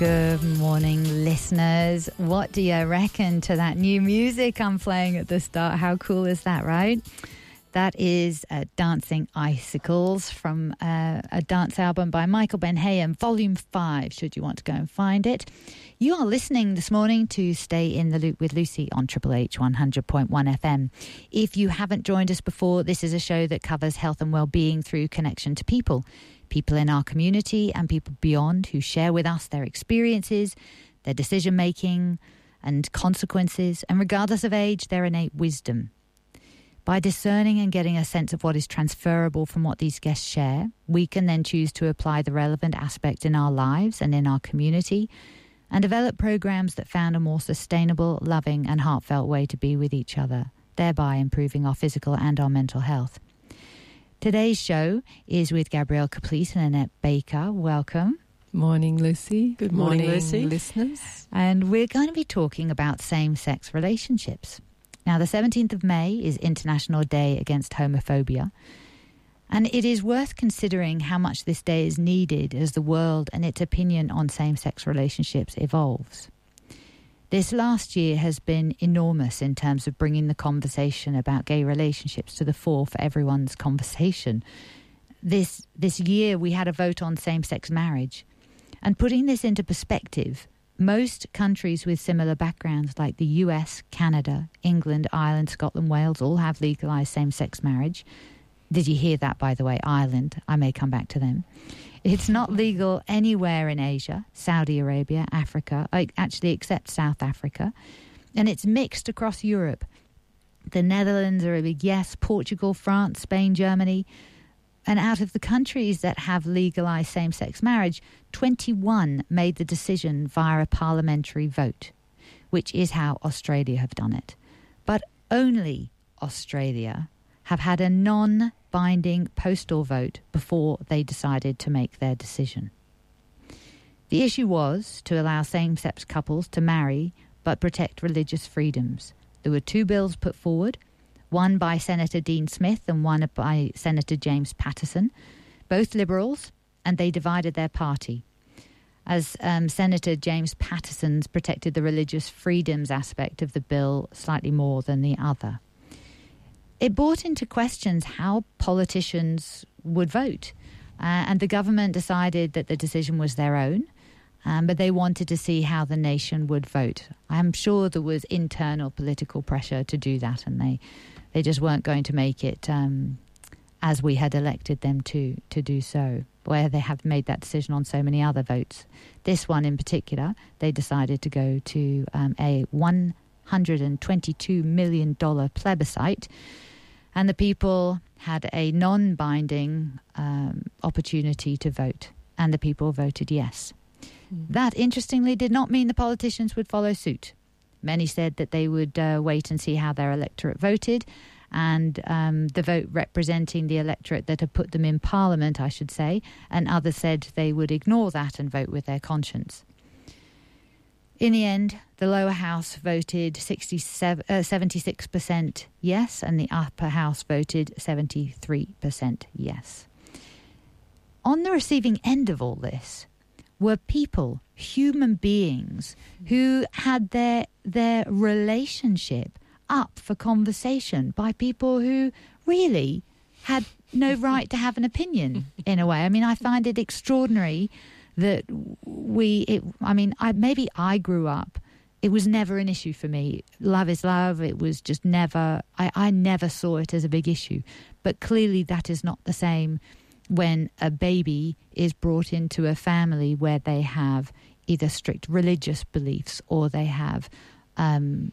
Good morning, listeners. What do you reckon to that new music I'm playing at the start? How cool is that, right? That is Dancing Icicles from a dance album by Michael Ben Hayen, Volume 5, should you want to go and find it. You are listening this morning to Stay in the Loop with Lucy on Triple H 100.1 FM. If you haven't joined us before, this is a show that covers health and well-being through connection to people in our community and people beyond who share with us their experiences, their decision-making and consequences, and regardless of age, their innate wisdom. By discerning and getting a sense of what is transferable from what these guests share, we can then choose to apply the relevant aspect in our lives and in our community and develop programs that found a more sustainable, loving and heartfelt way to be with each other, thereby improving our physical and our mental health. Today's show is with Gabrielle Caplice and Annette Baker. Welcome. Morning, Lucy. Good morning, Lucy. Listeners. And we're going to be talking about same-sex relationships. Now, the 17th of May is International Day Against Homophobia, and it is worth considering how much this day is needed as the world and its opinion on same-sex relationships evolves. This last year has been enormous in terms of bringing the conversation about gay relationships to the fore for everyone's conversation. This year we had a vote on same-sex marriage, and putting this into perspective, most countries with similar backgrounds like the US, Canada, England, Ireland, Scotland, Wales all have legalised same-sex marriage. Did you hear that, by the way? Ireland. I may come back to them. It's not legal anywhere in Asia, Saudi Arabia, Africa, actually except South Africa. And it's mixed across Europe. The Netherlands are a big yes, Portugal, France, Spain, Germany. And out of the countries that have legalised same-sex marriage, 21 made the decision via a parliamentary vote, which is how Australia have done it. But only Australia have had a non-binding postal vote before they decided to make their decision. The issue was to allow same-sex couples to marry but protect religious freedoms. There were two bills put forward, one by Senator Dean Smith and one by Senator James Patterson, both Liberals, and they divided their party. As Senator James Patterson's protected the religious freedoms aspect of the bill slightly more than the other. It brought into questions how politicians would vote, and the government decided that the decision was their own, but they wanted to see how the nation would vote. I'm sure there was internal political pressure to do that, and they just weren't going to make it as we had elected them to do so, where they have made that decision on so many other votes. This one in particular, they decided to go to a $122 million plebiscite, and the people had a non-binding opportunity to vote, and the people voted yes. That, interestingly, did not mean the politicians would follow suit. Many said that they would wait and see how their electorate voted, and the vote representing the electorate that had put them in Parliament, I should say, and others said they would ignore that and vote with their conscience. In the end, the lower house voted 76% yes, and the upper house voted 73% yes. On the receiving end of all this were people, human beings, who had their relationship up for conversation by people who really had no right to have an opinion, in a way. I mean, I find it extraordinary that maybe I grew up, it was never an issue for me. Love is love. It was just never, I never saw it as a big issue. But clearly that is not the same when a baby is brought into a family where they have either strict religious beliefs or they have, I'm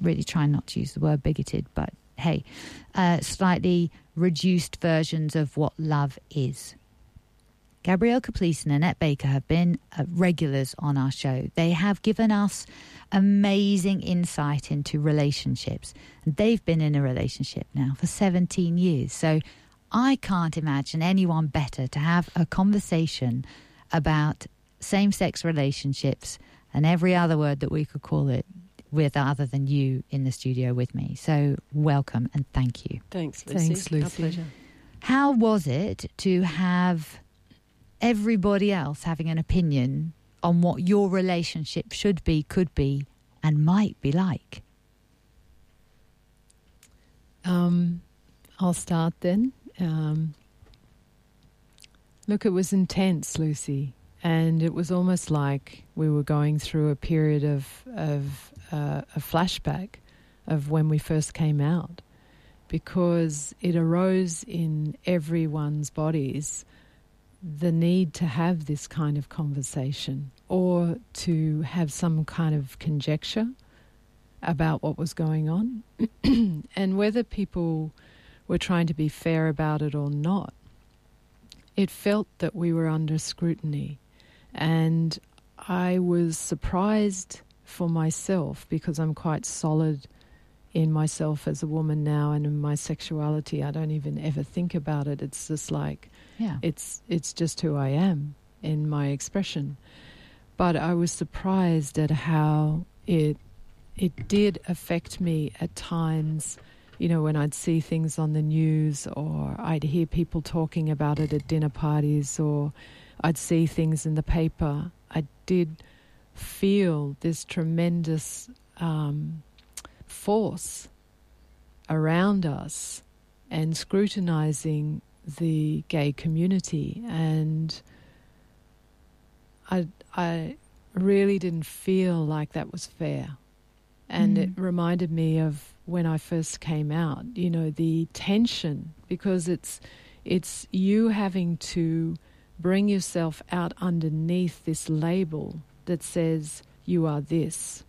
really trying not to use the word bigoted, but hey, slightly reduced versions of what love is. Gabrielle Caplice and Annette Baker have been regulars on our show. They have given us amazing insight into relationships. They've been in a relationship now for 17 years, so I can't imagine anyone better to have a conversation about same-sex relationships and every other word that we could call it with other than you in the studio with me. So welcome and thank you. Thanks, Lucy. Thanks, Lucy. Our pleasure. How was it to have everybody else having an opinion on what your relationship should be, could be, and might be like? I'll start then. Look, it was intense, Lucy, and it was almost like we were going through a period of a flashback of when we first came out, because it arose in everyone's bodies, the need to have this kind of conversation or to have some kind of conjecture about what was going on and whether people were trying to be fair about it or not. It felt that we were under scrutiny, and I was surprised for myself, because I'm quite solid in myself as a woman now, and in my sexuality I don't even ever think about it. It's just like, yeah, it's just who I am in my expression. But I was surprised at how it did affect me at times. You know, when I'd see things on the news, or I'd hear people talking about it at dinner parties, or I'd see things in the paper, I did feel this tremendous force around us and scrutinizing the gay community. And I really didn't feel like that was fair. And it reminded me of when I first came out, you know, the tension, because it's you having to bring yourself out underneath this label that says you are this,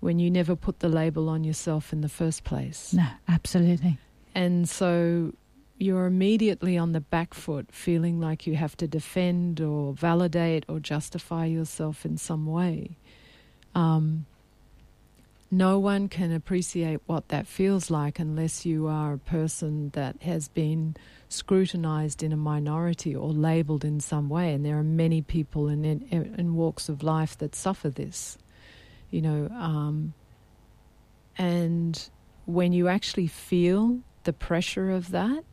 when you never put the label on yourself in the first place. No, absolutely. And so you're immediately on the back foot, feeling like you have to defend or validate or justify yourself in some way. No one can appreciate what that feels like unless you are a person that has been scrutinized in a minority or labeled in some way. And there are many people in walks of life that suffer this, you know. And when you actually feel the pressure of that,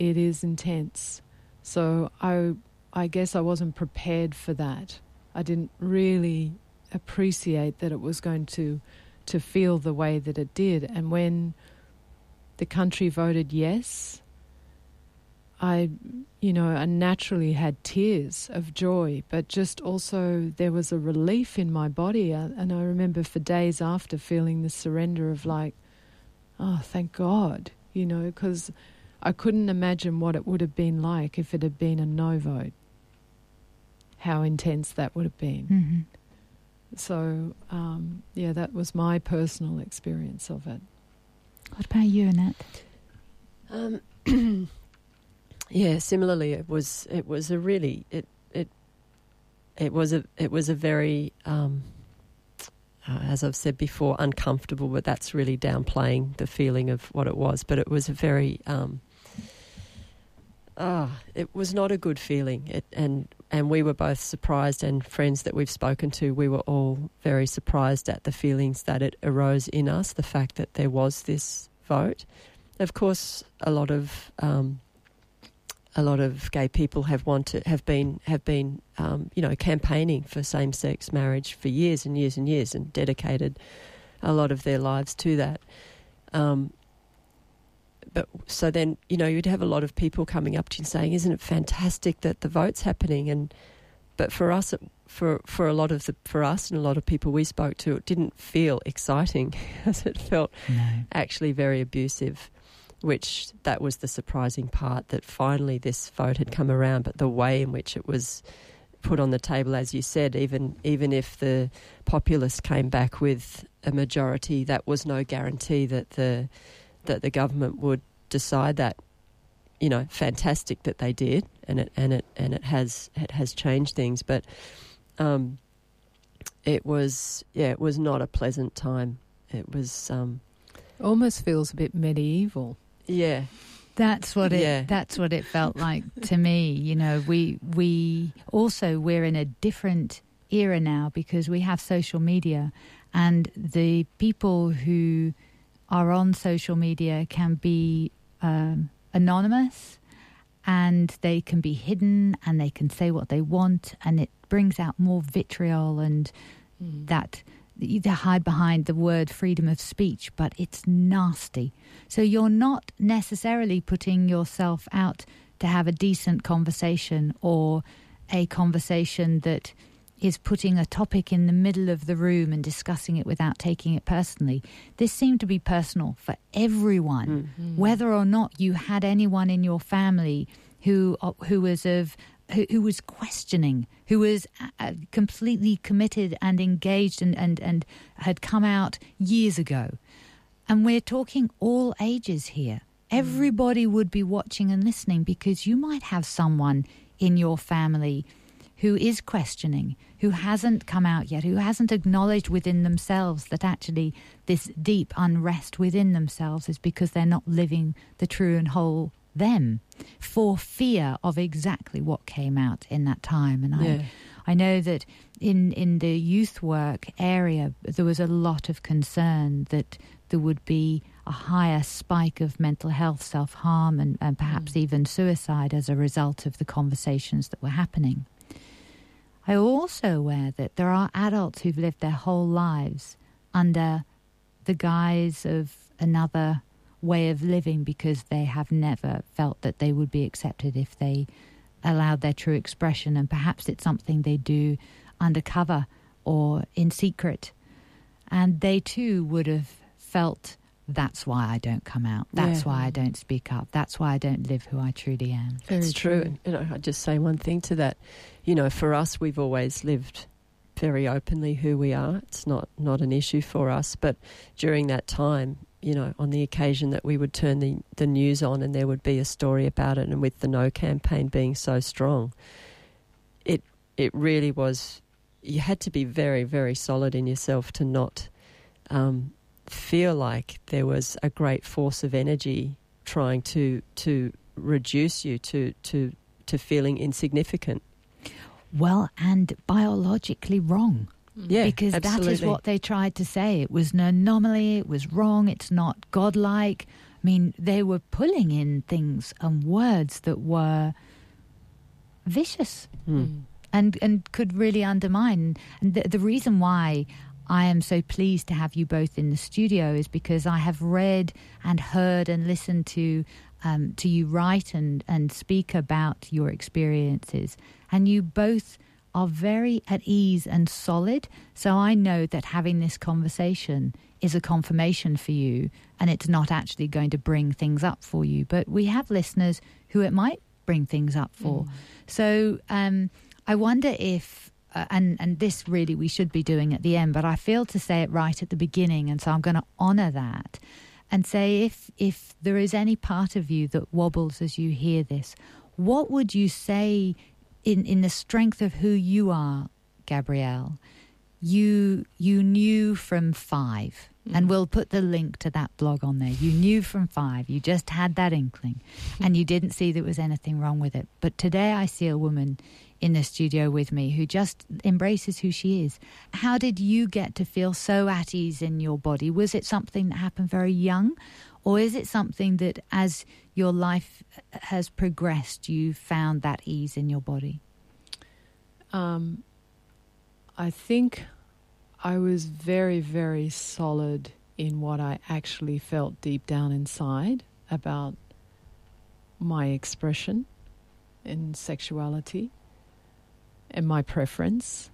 it is intense. So I guess I wasn't prepared for that. I didn't really appreciate that it was going to feel the way that it did. And when the country voted yes, I naturally had tears of joy, but just also there was a relief in my body. And I remember for days after feeling the surrender of like, oh, thank God, you know, because I couldn't imagine what it would have been like if it had been a no vote, how intense that would have been. Mm-hmm. So, that was my personal experience of it. What about you, Annette? Similarly, it was a very, as I've said before, uncomfortable. But that's really downplaying the feeling of what it was. But it was a very, it was not a good feeling. And we were both surprised, and friends that we've spoken to, we were all very surprised at the feelings that it arose in us, the fact that there was this vote. Of course, a lot of gay people have been campaigning for same-sex marriage for years and years and years, and dedicated a lot of their lives to that. But so then, you know, you'd have a lot of people coming up to you and saying, isn't it fantastic that the vote's happening? But for us, for us and a lot of people we spoke to, it didn't feel exciting, as it felt actually very abusive, which that was the surprising part, that finally this vote had come around. But the way in which it was put on the table, as you said, even if the populace came back with a majority, that was no guarantee that the government would decide that. You know, fantastic that they did, and it has changed things. But it was not a pleasant time. It was almost feels a bit medieval. Yeah, that's what it felt like to me. You know, we're in a different era now, because we have social media, and the people who are on social media can be anonymous, and they can be hidden and they can say what they want, and it brings out more vitriol and that you hide behind the word freedom of speech, but it's nasty. So you're not necessarily putting yourself out to have a decent conversation, or a conversation that is putting a topic in the middle of the room and discussing it without taking it personally. This seemed to be personal for everyone, whether or not you had anyone in your family who was questioning, who was completely committed and engaged and had come out years ago. And we're talking all ages here. Everybody would be watching and listening, because you might have someone in your family who is questioning, who hasn't come out yet, who hasn't acknowledged within themselves that actually this deep unrest within themselves is because they're not living the true and whole them, for fear of exactly what came out in that time. And I know that in the youth work area, there was a lot of concern that there would be a higher spike of mental health, self-harm, and perhaps even suicide as a result of the conversations that were happening. I'm also aware that there are adults who've lived their whole lives under the guise of another way of living, because they have never felt that they would be accepted if they allowed their true expression, and perhaps it's something they do undercover or in secret, and they too would have felt, that's why I don't come out, that's why I don't speak up, that's why I don't live who I truly am. That's true. And, you know, I'd just say one thing to that. You know, for us, we've always lived very openly who we are. It's not an issue for us, but during that time, you know, on the occasion that we would turn the news on and there would be a story about it, and with the No campaign being so strong, it really was, you had to be very, very solid in yourself to not feel like there was a great force of energy trying to reduce you to feeling insignificant. Well, and biologically wrong. Yeah, because absolutely. That is what they tried to say. It was an anomaly, it was wrong, it's not godlike. I mean, they were pulling in things and words that were vicious and could really undermine. And the reason why I am so pleased to have you both in the studio is because I have read and heard and listened to you write and speak about your experiences. And you both are very at ease and solid. So I know that having this conversation is a confirmation for you, and it's not actually going to bring things up for you. But we have listeners who it might bring things up for. So I wonder if, and this really we should be doing at the end, but I failed to say it right at the beginning, and so I'm going to honour that and say, if there is any part of you that wobbles as you hear this, what would you say in the strength of who you are, Gabrielle, you knew from 5, and we'll put the link to that blog on there. You knew from 5, you just had that inkling, and you didn't see there was anything wrong with it. But today I see a woman in the studio with me who just embraces who she is. How did you get to feel so at ease in your body? Was it something that happened very young? Or is it something that as your life has progressed, you found that ease in your body? I think I was very, very solid in what I actually felt deep down inside about my expression and sexuality and my preference.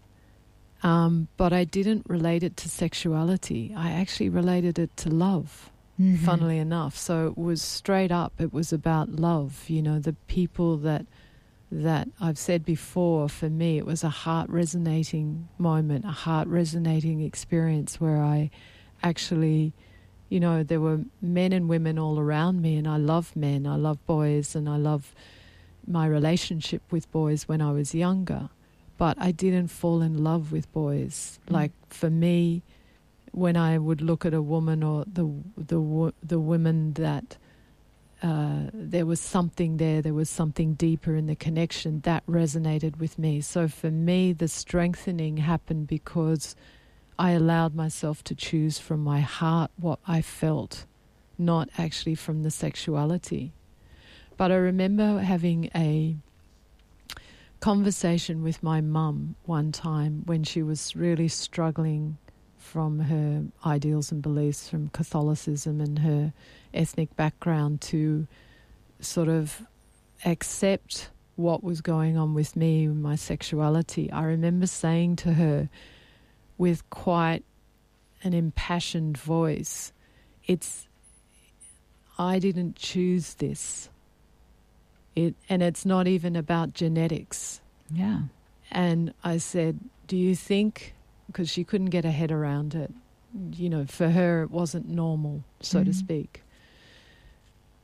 But I didn't relate it to sexuality. I actually related it to love. Funnily enough. So it was straight up, it was about love. You know, the people that I've said before, for me, it was a heart resonating moment, a heart resonating experience where I actually, you know, there were men and women all around me, and I love men, I love boys, and I love my relationship with boys when I was younger. But I didn't fall in love with boys. Like, for me, when I would look at a woman, or the women that there was something there was something deeper in the connection that resonated with me. So for me, the strengthening happened because I allowed myself to choose from my heart what I felt, not actually from the sexuality. But I remember having a conversation with my mum one time when she was really struggling from her ideals and beliefs from Catholicism and her ethnic background to sort of accept what was going on with me and my sexuality. I remember saying to her with quite an impassioned voice, I didn't choose this. And it's not even about genetics. Yeah. And I said, do you think, because she couldn't get her head around it, you know, for her it wasn't normal, so to speak.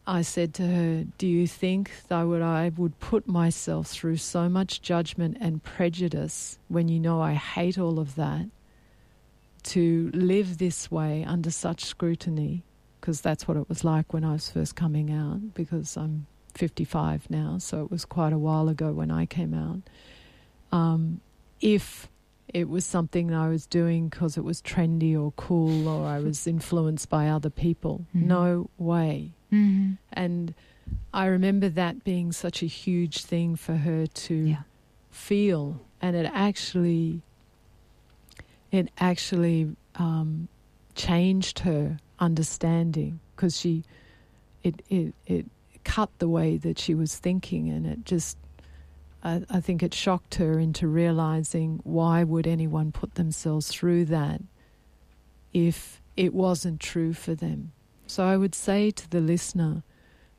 I said to her, do you think I would put myself through so much judgment and prejudice when you know I hate all of that to live this way under such scrutiny? Because that's what it was like when I was first coming out, because I'm 55 now, so it was quite a while ago when I came out. If it was something I was doing because it was trendy or cool or I was influenced by other people, no way. And I remember that being such a huge thing for her to feel, and it actually changed her understanding, because it cut the way that she was thinking, and it just, I think it shocked her into realizing, why would anyone put themselves through that if it wasn't true for them? So I would say to the listener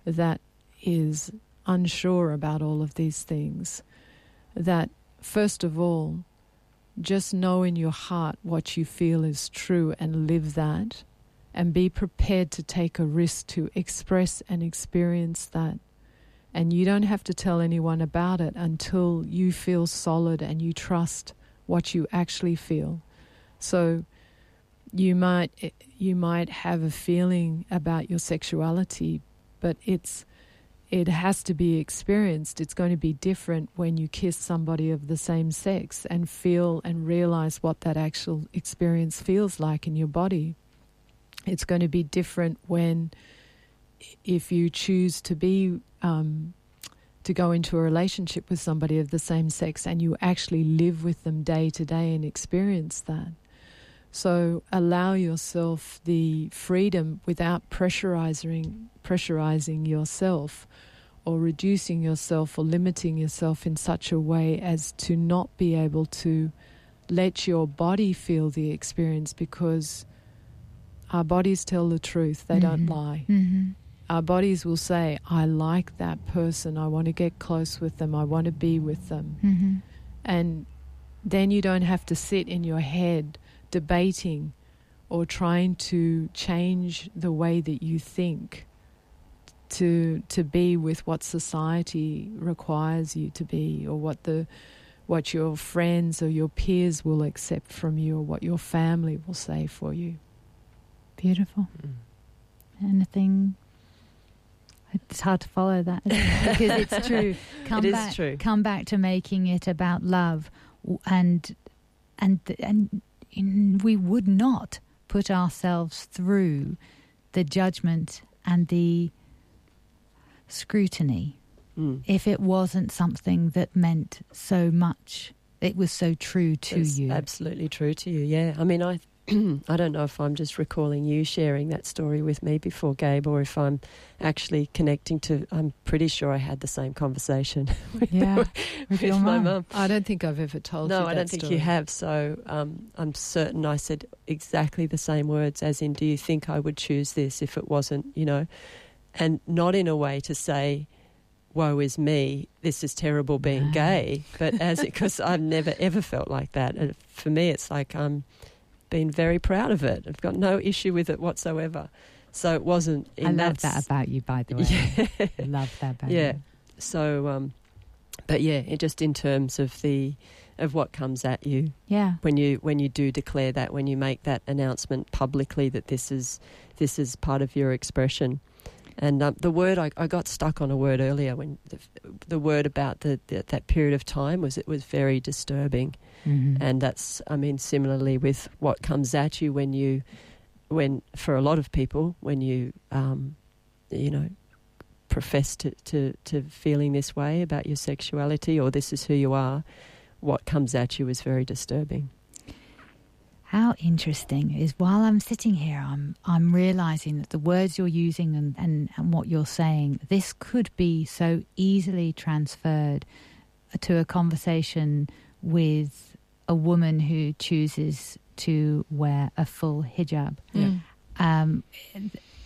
that is unsure about all of these things that, first of all, just know in your heart what you feel is true and live that, and be prepared to take a risk to express and experience that. And you don't have to tell anyone about it until you feel solid and you trust what you actually feel. So you might have a feeling about your sexuality, but it has to be experienced. It's going to be different when you kiss somebody of the same sex and feel and realize what that actual experience feels like in your body. It's going to be different if you choose to be to go into a relationship with somebody of the same sex and you actually live with them day to day and experience that. So allow yourself the freedom without pressurizing yourself or reducing yourself or limiting yourself in such a way as to not be able to let your body feel the experience, because our bodies tell the truth. They don't lie. Our bodies will say, I like that person. I want to get close with them. I want to be with them. And then you don't have to sit in your head debating or trying to change the way that you think to be with what society requires you to be, or what your friends or your peers will accept from you, or what your family will say for you. Beautiful. Anything? It's hard to follow that, isn't it? Because it's true. Come back to making it about love, and we would not put ourselves through the judgment and the scrutiny if it wasn't something that meant so much. It was so true to you. Absolutely true to you. Yeah. I mean, I don't know if I'm just recalling you sharing that story with me before, Gabe, or if I'm actually connecting to... I'm pretty sure I had the same conversation with my mum. I don't think I've ever told you that story. No, I don't think you have. So I'm certain I said exactly the same words, as in, do you think I would choose this if it wasn't, you know? And not in a way to say, woe is me, this is terrible being gay, but because I've never, ever felt like that. And for me, it's like... been very proud of it. I've got no issue with it whatsoever. So it wasn't... I love that about you, by the way. Yeah. I love that about you. So, but yeah, it just in terms of what comes at you. Yeah. When you do declare that, when you make that announcement publicly that this is part of your expression. And the word, I got stuck on a word earlier when the word about that period of time was very disturbing. And that's, I mean, similarly with what comes at you when for a lot of people, when you, you know, profess to feeling this way about your sexuality, or this is who you are, what comes at you is very disturbing. How interesting is, while I'm sitting here, I'm realising that the words you're using and what you're saying, this could be so easily transferred to a conversation with a woman who chooses to wear a full hijab. Yeah.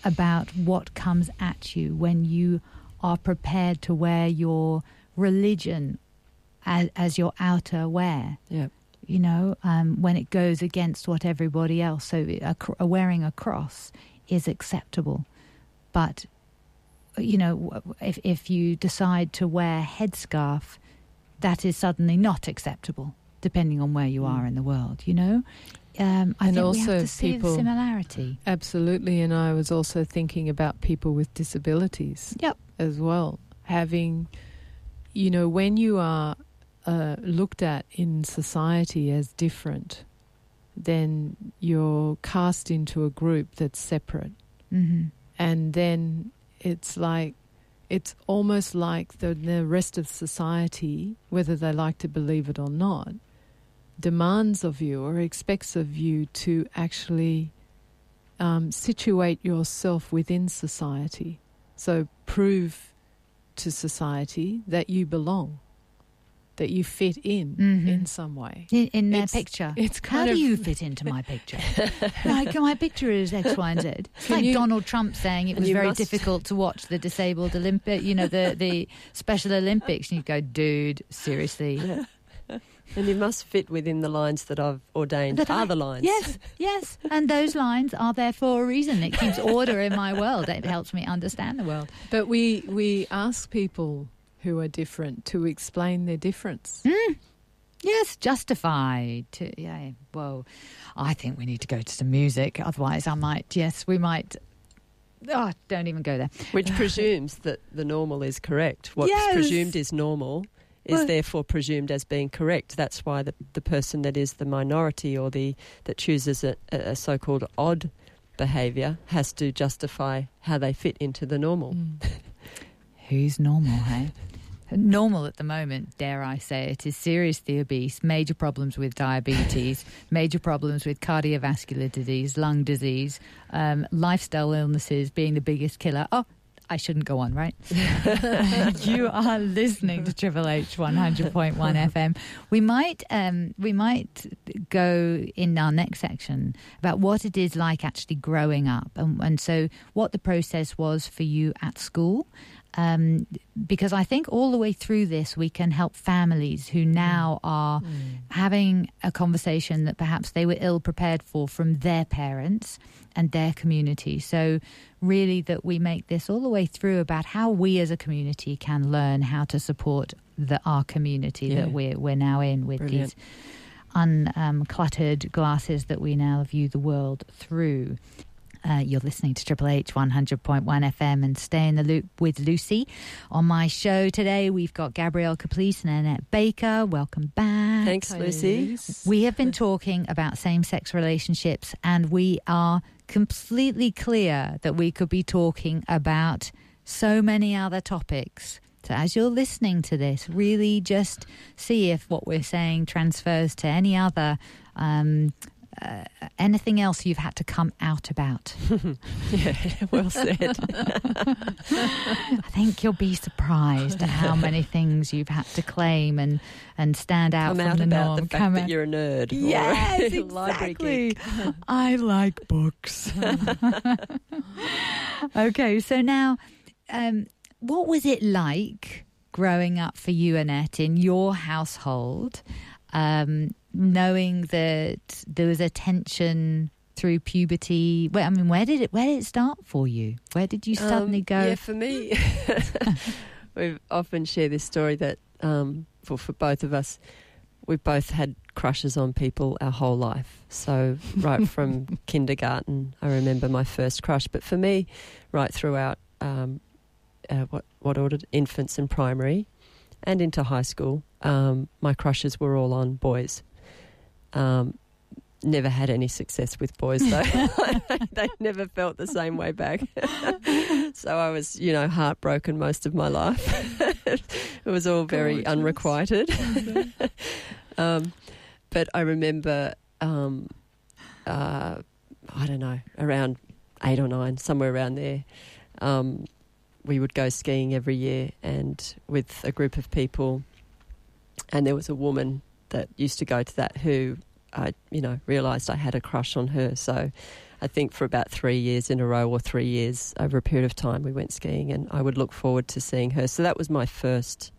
About what comes at you when you are prepared to wear your religion as your outer wear. Yeah. You know, when it goes against what everybody else, so wearing a cross is acceptable. But, you know, if you decide to wear a headscarf, that is suddenly not acceptable, depending on where you are in the world, you know? I think we have to see the similarity. Absolutely, and I was also thinking about people with disabilities as well. Having, you know, when you are looked at in society as different, then you're cast into a group that's separate. Mm-hmm. And then it's almost like the rest of society, whether they like to believe it or not, demands of you or expects of you to actually situate yourself within society. So prove to society that you belong, that you fit in some way. In their picture. It's kind How do you fit into my picture? Like, my picture is X, Y and Z. It's like Donald Trump saying it was very difficult to watch the disabled Olympic, you know, the Special Olympics. And you go, dude, seriously. Yeah. And you must fit within the lines that I've ordained are the lines. Yes, yes. And those lines are there for a reason. It keeps order in my world. It helps me understand the world. But we ask people who are different to explain their difference. Mm. Yes, justified. Yeah. Well, I think we need to go to some music. Otherwise, we might... Oh, don't even go there. Which presumes that the normal is correct. What's presumed is normal is therefore presumed as being correct. That's why the person that is the minority or that chooses a so-called odd behaviour has to justify how they fit into the normal. Mm. Who's normal, hey? Normal at the moment, dare I say it, is seriously obese, major problems with diabetes, major problems with cardiovascular disease, lung disease, lifestyle illnesses being the biggest killer. Oh, I shouldn't go on, right? You are listening to Triple H 100.1 FM. We might go in our next section about what it is like actually growing up and so what the process was for you at school. Because I think all the way through this, we can help families who now are having a conversation that perhaps they were ill prepared for from their parents and their community. So really that we make this all the way through about how we as a community can learn how to support our community that we're now in with these uncluttered glasses that we now view the world through. You're listening to Triple H 100.1 FM and Stay in the Loop with Lucy. On my show today, we've got Gabrielle Caplice and Annette Baker. Welcome back. Thanks, Lucy. We have been talking about same-sex relationships, and we are completely clear that we could be talking about so many other topics. So as you're listening to this, really just see if what we're saying transfers to any other anything else you've had to come out about. Well said. I think you'll be surprised at how many things you've had to claim and stand out from the norm. Come out about the fact that you're a nerd. Yes, exactly. Library geek. I like books. Okay, so now, what was it like growing up for you, Annette, in your household? Knowing that there was a tension through puberty. Well, I mean, where did it start for you? Where did you suddenly go? Yeah, for me, we often share this story that for both of us, we've both had crushes on people our whole life. So right from kindergarten, I remember my first crush. But for me, right throughout what ordered infants and primary and into high school, my crushes were all on boys. Never had any success with boys, though. They never felt the same way back. So I was, you know, heartbroken most of my life. It was all very unrequited. But I remember, I don't know, around 8 or 9, somewhere around there, we would go skiing every year and with a group of people. And there was a woman that used to go to that who... I, you know, realised I had a crush on her. So I think for about 3 years in a row or 3 years over a period of time we went skiing, and I would look forward to seeing her. So that was my first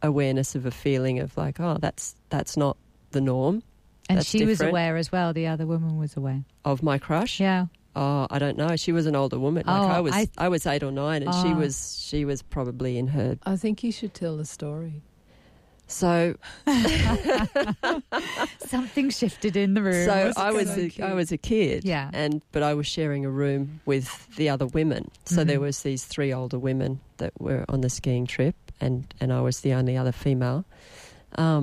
awareness of a feeling of like, oh, that's not the norm. And that's she different. Was aware as well, the other woman was aware. Of my crush? Yeah. Oh, I don't know. She was an older woman. Like I was 8 or 9 and she was probably in her... I think you should tell the story. So something shifted in the room. So I was a kid, yeah. But I was sharing a room with the other women. So mm-hmm. there was these 3 older women that were on the skiing trip, and I was the only other female. My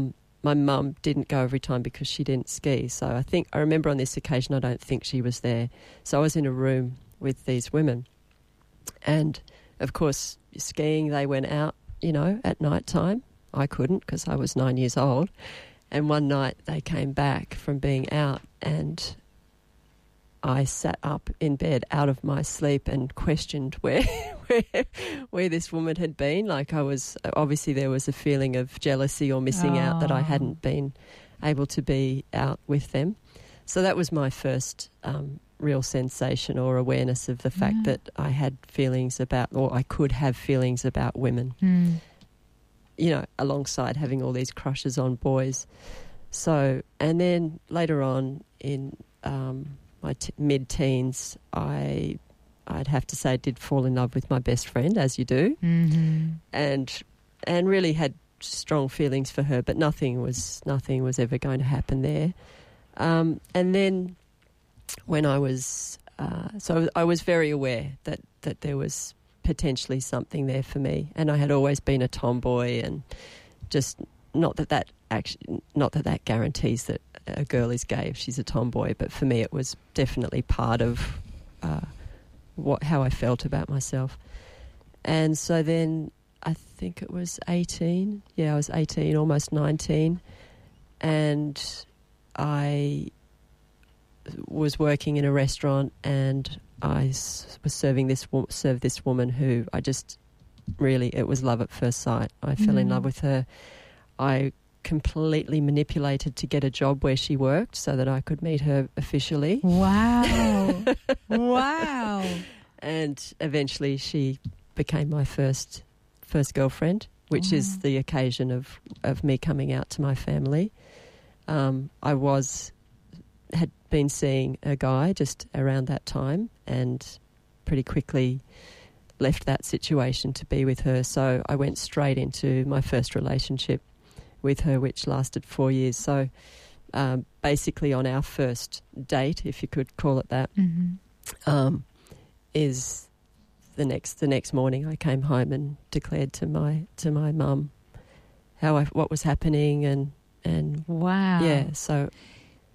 mum didn't go every time because she didn't ski. So I remember on this occasion I don't think she was there. So I was in a room with these women, and of course skiing. They went out, you know, at night time. I couldn't because I was 9 years old. And one night they came back from being out and I sat up in bed out of my sleep and questioned where this woman had been. Like I was – obviously there was a feeling of jealousy or missing out that I hadn't been able to be out with them. So that was my first real sensation or awareness of the fact that I had feelings about – or I could have feelings about women. Mm. You know, alongside having all these crushes on boys. So, and then later on in my mid-teens, I'd have to say I did fall in love with my best friend, as you do, mm-hmm. and really had strong feelings for her, but nothing was ever going to happen there. And then when I was, so I was very aware that there was potentially something there for me, and I had always been a tomboy, and just not that guarantees that a girl is gay if she's a tomboy, but for me it was definitely part of how I felt about myself. And so then I think it was 18, almost 19, and I was working in a restaurant, and I was served this woman who I just really, it was love at first sight. I fell in love with her. I completely manipulated to get a job where she worked so that I could meet her officially. Wow. Wow. And eventually she became my first girlfriend, which is the occasion of me coming out to my family. I had been seeing a guy just around that time, and pretty quickly left that situation to be with her. So I went straight into my first relationship with her, which lasted 4 years. So basically on our first date, if you could call it that, is the next morning I came home and declared to my mum what was happening, and wow, yeah, so.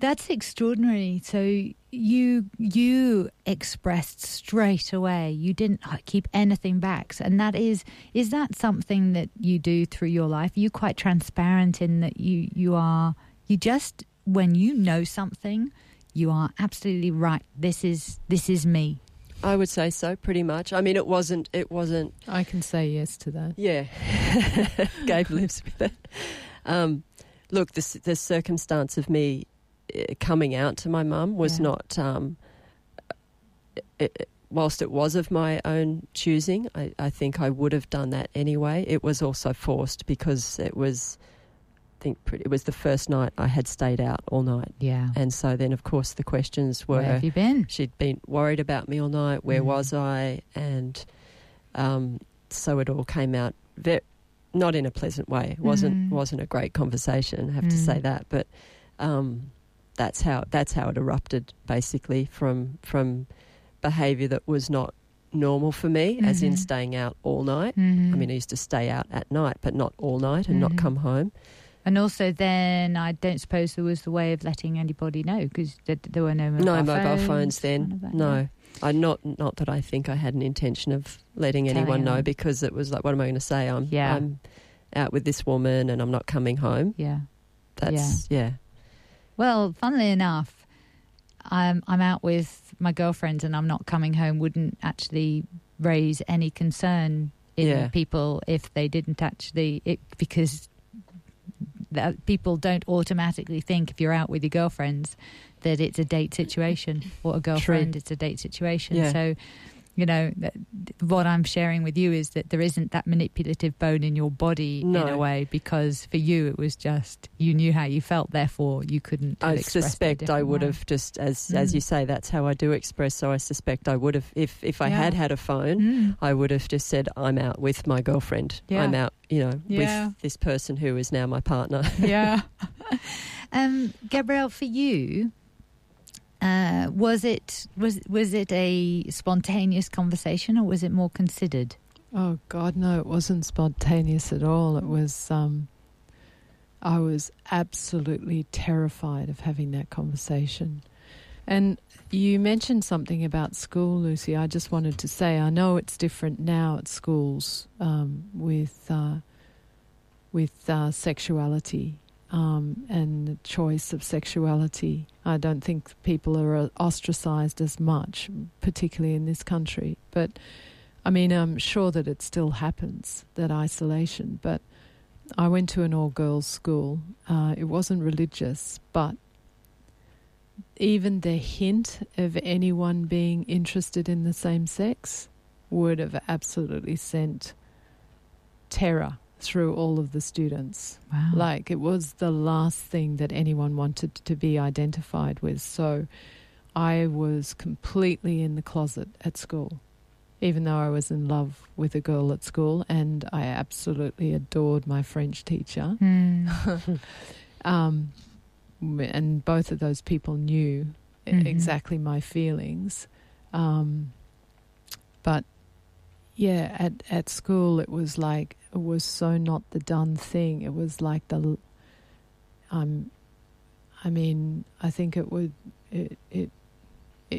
That's extraordinary. So you expressed straight away. You didn't keep anything back. And that is that something that you do through your life? Are you quite transparent in that you are when you know something, you are absolutely right. This is me. I would say so, pretty much. I mean, it wasn't. I can say yes to that. Yeah. Gabe lives with it. Look, the circumstance of me coming out to my mum was not, whilst it was of my own choosing, I think I would have done that anyway. It was also forced because it was the first night I had stayed out all night. Yeah. And so then, of course, the questions were... Where have you been? She'd been worried about me all night. Where was I? And so it all came out not in a pleasant way. It wasn't a great conversation, I have to say that, but... That's how it erupted, basically, from behaviour that was not normal for me, as in staying out all night. I mean, I used to stay out at night, but not all night, and not come home. And also then I don't suppose there was the way of letting anybody know because there were no mobile phones then. No. Not that I think I had an intention of letting anyone know, because it was like, what am I going to say? I'm out with this woman and I'm not coming home. Yeah. That's. Well, funnily enough, I'm out with my girlfriends and I'm not coming home wouldn't actually raise any concern in people if they didn't actually... because that people don't automatically think if you're out with your girlfriends that it's a date situation or a girlfriend, it's a date situation. Yeah. So, you know, what I'm sharing with you is that there isn't that manipulative bone in your body in a way, because for you it was just you knew how you felt, therefore you couldn't. I suspect I would have just, as you say, that's how I do express. So I suspect I would have, if I had a phone, I would have just said, I'm out with my girlfriend. Yeah. I'm out, with this person who is now my partner. Yeah. Gabrielle, for you... was it a spontaneous conversation or was it more considered? Oh God, no! It wasn't spontaneous at all. It was. I was absolutely terrified of having that conversation. And you mentioned something about school, Lucy. I just wanted to say I know it's different now at schools with sexuality. And the choice of sexuality. I don't think people are ostracised as much, particularly in this country. But, I mean, I'm sure that it still happens, that isolation. But I went to an all-girls school. It wasn't religious, but even the hint of anyone being interested in the same sex would have absolutely sent terror through all of the students. Wow. Like, it was the last thing that anyone wanted to be identified with. So I was completely in the closet at school, even though I was in love with a girl at school and I absolutely adored my French teacher. Mm. And both of those people knew exactly my feelings. But yeah, at school it was like, it was so not the done thing. It was like the, I think it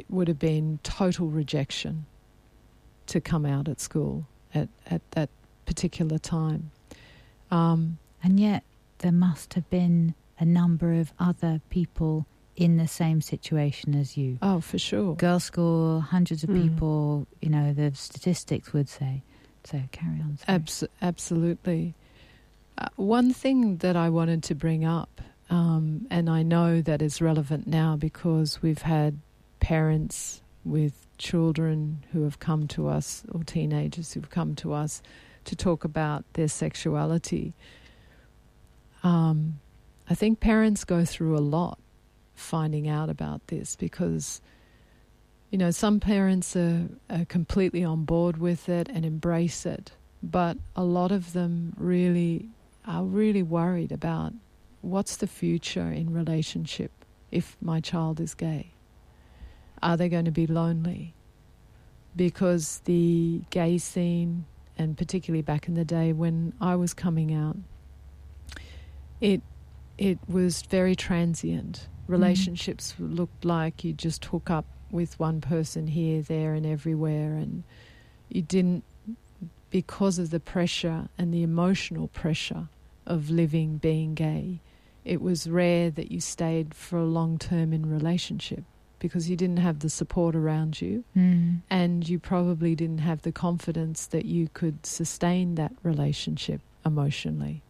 would have been total rejection to come out at school at that particular time. And yet there must have been a number of other people in the same situation as you. Oh, for sure. Girls' school, hundreds of people, the statistics would say. So carry on. Absolutely. One thing that I wanted to bring up, and I know that is relevant now because we've had parents with children who have come to us, or teenagers who've come to us to talk about their sexuality. I think parents go through a lot finding out about this because, some parents are completely on board with it and embrace it, but a lot of them are really worried about what's the future in relationship if my child is gay. Are they going to be lonely? Because the gay scene, and particularly back in the day when I was coming out, it was very transient. Relationships looked like you just hook up with one person here, there and everywhere, and you didn't, because of the pressure and the emotional pressure of being gay, it was rare that you stayed for a long term in relationship because you didn't have the support around you and you probably didn't have the confidence that you could sustain that relationship emotionally.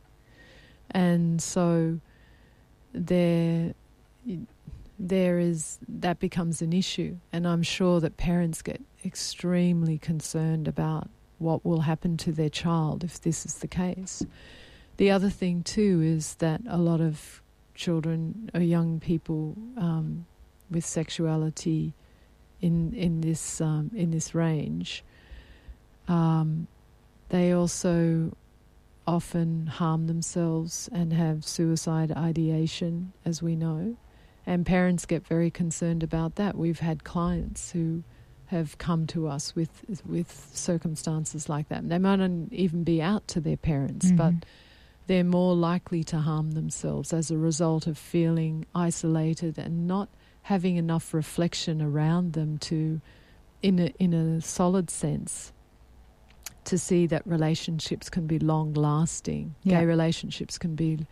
And so that becomes an issue, and I'm sure that parents get extremely concerned about what will happen to their child if this is the case. The other thing too is that a lot of children or young people with sexuality in this range, they also often harm themselves and have suicide ideation, as we know. And parents get very concerned about that. We've had clients who have come to us with circumstances like that. And they might not even be out to their parents, but they're more likely to harm themselves as a result of feeling isolated and not having enough reflection around them to, in a solid sense, to see that relationships can be long-lasting. Yeah. Gay relationships can be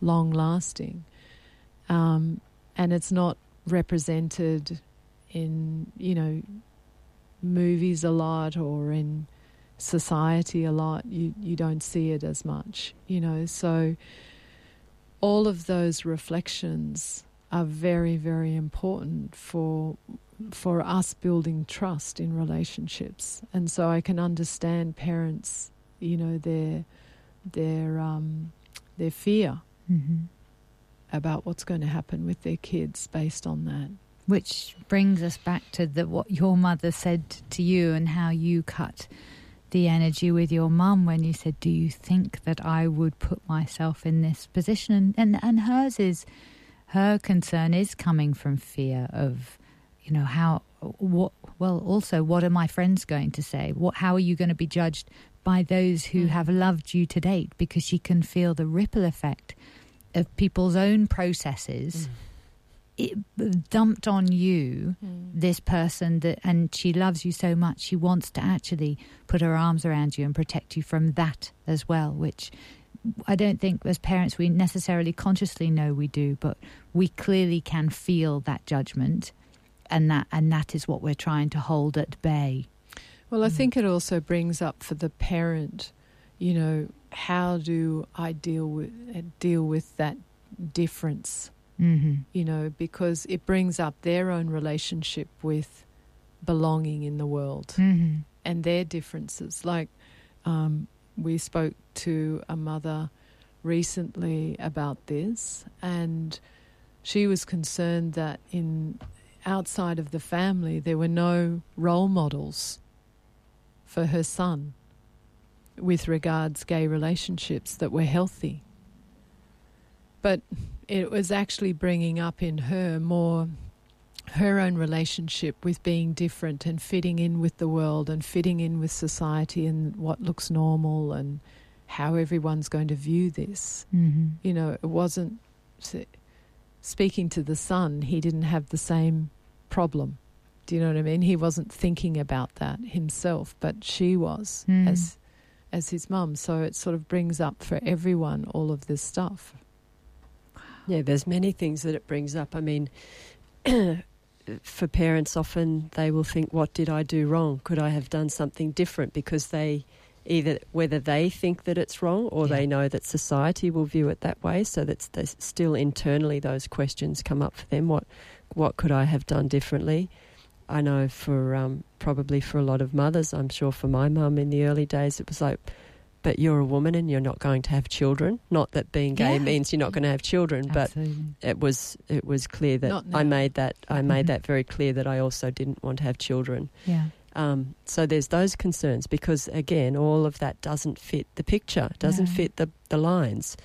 long-lasting. And it's not represented in, movies a lot or in society a lot. You don't see it as much, So all of those reflections are very, very important for us building trust in relationships. And so I can understand parents, their fear mm-hmm. about what's going to happen with their kids based on that. Which brings us back to what your mother said to you and how you cut the energy with your mum when you said, do you think that I would put myself in this position? And her concern is coming from fear of, what are my friends going to say? How are you going to be judged by those who have loved you to date? Because she can feel the ripple effect of people's own processes It dumped on you, this person, and she loves you so much, she wants to actually put her arms around you and protect you from that as well, which I don't think as parents we necessarily consciously know we do, but we clearly can feel that judgment, and that is what we're trying to hold at bay. Well, I think it also brings up for the parent, how do I deal with that difference? Mm-hmm. Because it brings up their own relationship with belonging in the world mm-hmm. and their differences. Like we spoke to a mother recently about this, and she was concerned that outside of the family there were no role models for her son with regards gay relationships that were healthy. But it was actually bringing up in her more her own relationship with being different and fitting in with the world and fitting in with society and what looks normal and how everyone's going to view this. Mm-hmm. It wasn't speaking to the son. He didn't have the same problem. Do you know what I mean? He wasn't thinking about that himself, but she was as his mum. So it sort of brings up for everyone all of this stuff. Yeah, there's many things that it brings up. I mean, for parents often they will think, what did I do wrong? Could I have done something different? Because they whether they think that it's wrong or they know that society will view it that way, so that still internally those questions come up for them. What could I have done differently? I know for probably for a lot of mothers, I'm sure for my mum in the early days, it was like, but you're a woman and you're not going to have children. Not that being gay means you're not going to have children, absolutely. But it was clear that I made that very clear that I also didn't want to have children. Yeah. So there's those concerns because, again, all of that doesn't fit the picture, doesn't fit the lines.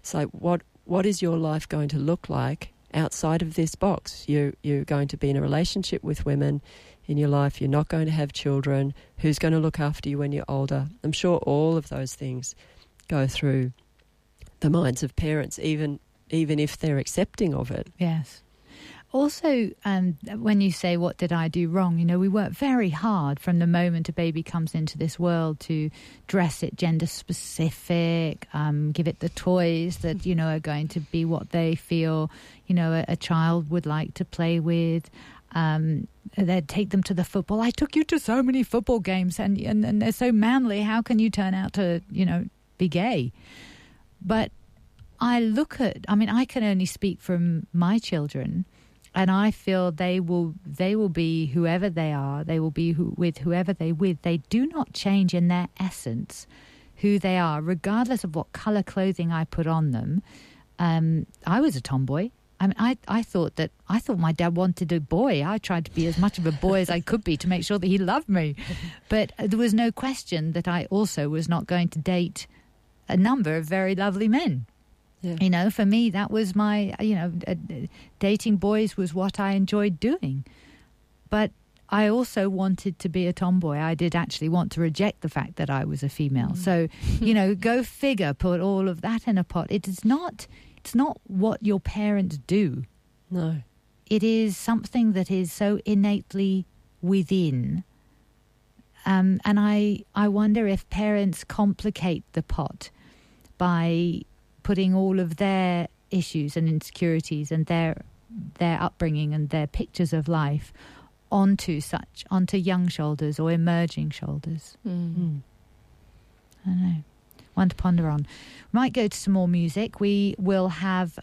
It's like, what is your life going to look like outside of this box? You're going to be in a relationship with women in your life, you're not going to have children, who's going to look after you when you're older. I'm sure all of those things go through the minds of parents, even if they're accepting of it. Yes. Also, when you say, what did I do wrong? We work very hard from the moment a baby comes into this world to dress it gender-specific, give it the toys that, are going to be what they feel, a child would like to play with. They'd take them to the football. I took you to so many football games and they're so manly. How can you turn out to, be gay? But I can only speak from my children, and I feel they will be whoever they are. They will be with whoever they're with. They do not change in their essence who they are, regardless of what colour clothing I put on them. I was a tomboy. I mean, I thought my dad wanted a boy. I tried to be as much of a boy as I could be to make sure that he loved me. But there was no question that I also was not going to date a number of very lovely men. Yeah. For me, that was my, dating boys was what I enjoyed doing. But I also wanted to be a tomboy. I did actually want to reject the fact that I was a female. Mm. So, you know, go figure, put all of that in a pot. It's not what your parents do. No. It is something that is so innately within. And I wonder if parents complicate the pot by putting all of their issues and insecurities and their upbringing and their pictures of life onto young shoulders or emerging shoulders. Mm-hmm. I don't know. One to ponder on. We might go to some more music. We will have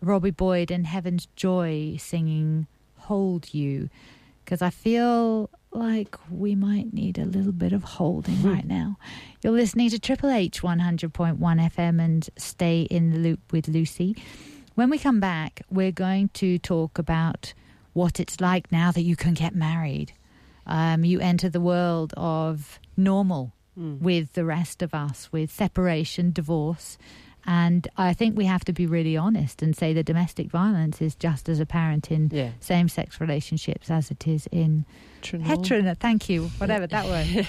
Robbie Boyd and Heaven's Joy singing Hold You, because I feel like we might need a little bit of holding right now. You're listening to Triple H 100.1 FM and Stay in the Loop with Lucy. When we come back, we're going to talk about what it's like now that you can get married. You enter the world of normal with the rest of us, with separation, divorce. And I think we have to be really honest and say that domestic violence is just as apparent in same-sex relationships as it is in heteronormative. Thank you. Whatever that word.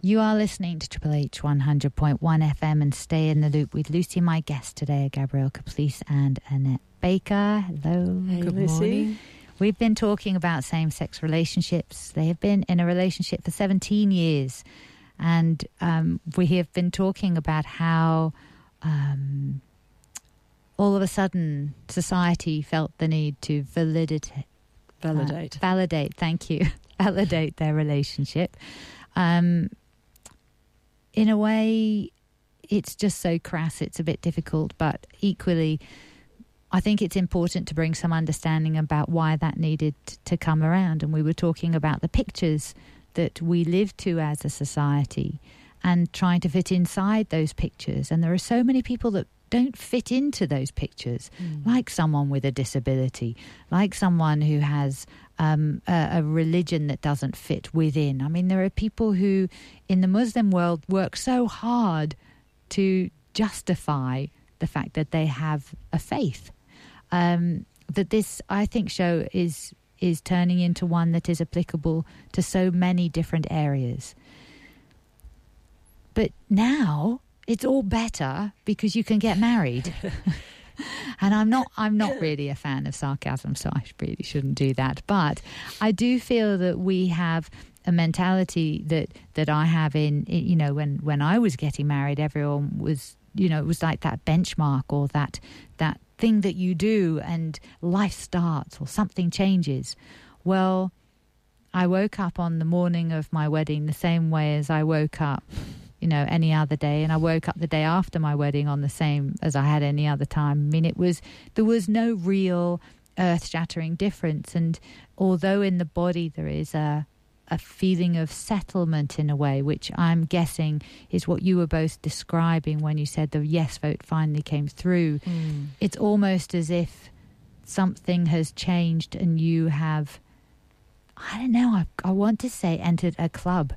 You are listening to Triple H 100.1 FM and Stay in the Loop with Lucy. My guests today are Gabrielle Caplice and Annette Baker. Hello. Hey, good Lucy. Morning. We've been talking about same-sex relationships. They have been in a relationship for 17 years. And we have been talking about how all of a sudden society felt the need to validate their relationship. In a way, it's just so crass, it's a bit difficult, but equally, I think it's important to bring some understanding about why that needed to come around. And we were talking about the pictures that we live to as a society, and trying to fit inside those pictures. And there are so many people that don't fit into those pictures, like someone with a disability, like someone who has a religion that doesn't fit within. I mean, there are people who, in the Muslim world, work so hard to justify the fact that they have a faith. That this, I think, show is turning into one that is applicable to so many different areas. But now it's all better because you can get married. And I'm not really a fan of sarcasm, so I really shouldn't do that. But I do feel that we have a mentality that I have in you know, when I was getting married, everyone was, you know, it was like that benchmark or that thing that you do and life starts or something changes. Well, I woke up on the morning of my wedding the same way as I woke up, you know, any other day, and I woke up the day after my wedding on the same as I had any other time. I mean, there was no real earth-shattering difference. And although in the body there is a feeling of settlement in a way, which I'm guessing is what you were both describing when you said the yes vote finally came through. Mm. It's almost as if something has changed and you have, I don't know, I want to say entered a club.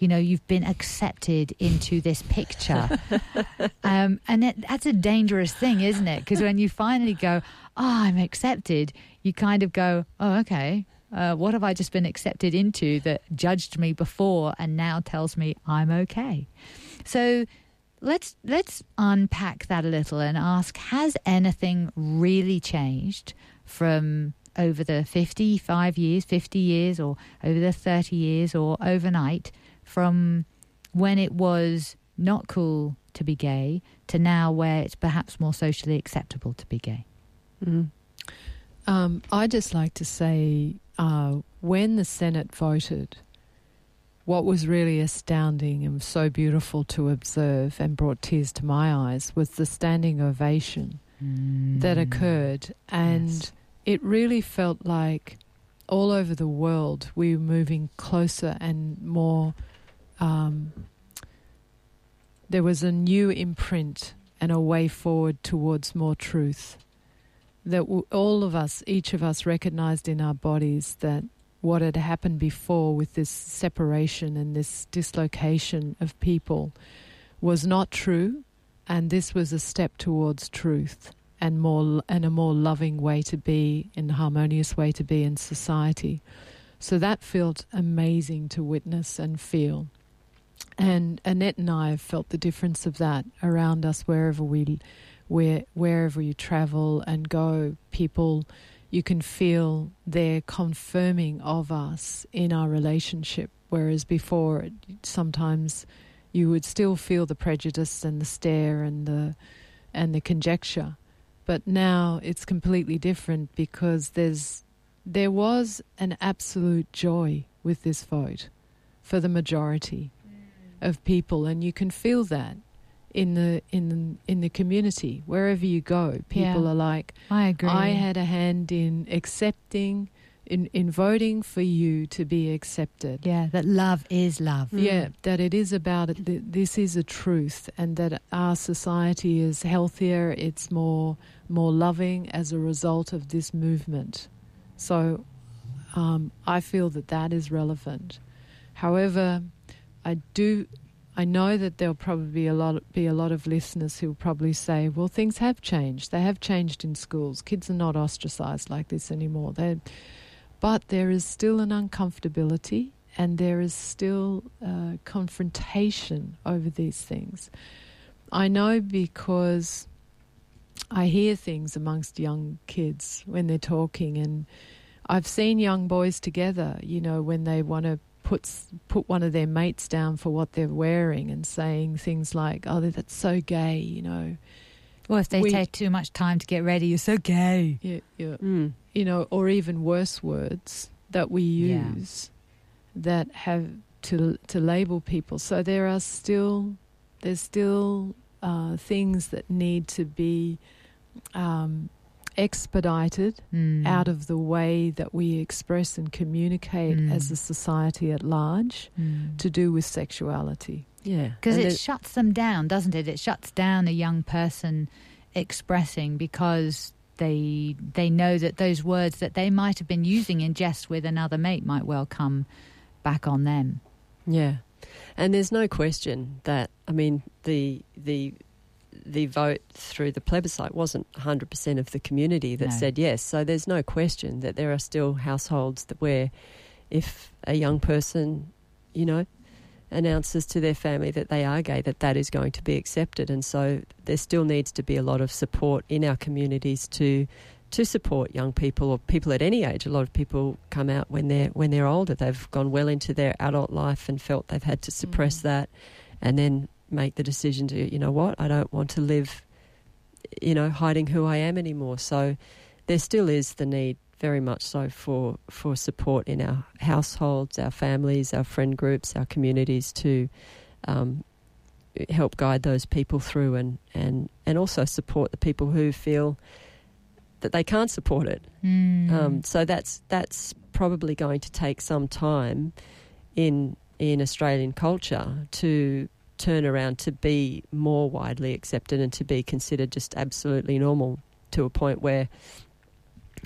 You know, you've been accepted into this picture. And that's a dangerous thing, isn't it? Because when you finally go, oh, I'm accepted, you kind of go, oh, okay. What have I just been accepted into that judged me before and now tells me I'm okay? So let's unpack that a little and ask, has anything really changed from over the 50 years, or over the 30 years, or overnight, from when it was not cool to be gay to now where it's perhaps more socially acceptable to be gay? Mm. I'd just like to say, when the Senate voted, what was really astounding and so beautiful to observe and brought tears to my eyes was the standing ovation that occurred. And it really felt like all over the world we were moving closer and more. There was a new imprint and a way forward towards more truth. That all of us, each of us, recognised in our bodies that what had happened before with this separation and this dislocation of people was not true, and this was a step towards truth. and a more loving way to be, and harmonious way to be in society. So that felt amazing to witness and feel. And Annette and I have felt the difference of that around us wherever we, wherever you travel and go. People, you can feel they're confirming of us in our relationship, whereas before sometimes you would still feel the prejudice and the stare and the conjecture. But now it's completely different, because there was an absolute joy with this vote for the majority of people, and you can feel that in the community wherever you go. People are like, I agree. I had a hand in accepting, in voting for you to be accepted. Yeah, that love is love. Yeah, that it is about it. This is a truth, and that our society is healthier. It's more loving as a result of this movement. So, I feel that is relevant. However, I know that there'll probably be a lot of listeners who'll probably say, well, things have changed. They have changed in schools. Kids are not ostracized like this anymore. But there is still an uncomfortability, and there is still confrontation over these things. I know, because I hear things amongst young kids when they're talking, and I've seen young boys together, you know, when they want to put one of their mates down for what they're wearing, and saying things like, oh, that's so gay, you know. Or if they take too much time to get ready, you're so gay. Yeah. Mm. You know, or even worse words that we use that have to label people. So there's still things that need to be expedited out of the way that we express and communicate as a society at large to do with sexuality. Yeah. Because it shuts them down, doesn't it? It shuts down a young person expressing, because they know that those words that they might have been using in jest with another mate might well come back on them. Yeah. And there's no question that, I mean, the vote through the plebiscite wasn't 100% of the community that said yes. So there's no question that there are still households where if a young person, you know, announces to their family that they are gay, that is going to be accepted. And so there still needs to be a lot of support in our communities to support young people, or people at any age. A lot of people come out when they're older. They've gone well into their adult life and felt they've had to suppress that, and then make the decision to, you know what, I don't want to live, you know, hiding who I am anymore. So there still is the need, very much so, for support in our households, our families, our friend groups, our communities, to help guide those people through, and also support the people who feel that they can't support it. So that's probably going to take some time in Australian culture to turn around, to be more widely accepted and to be considered just absolutely normal, to a point where,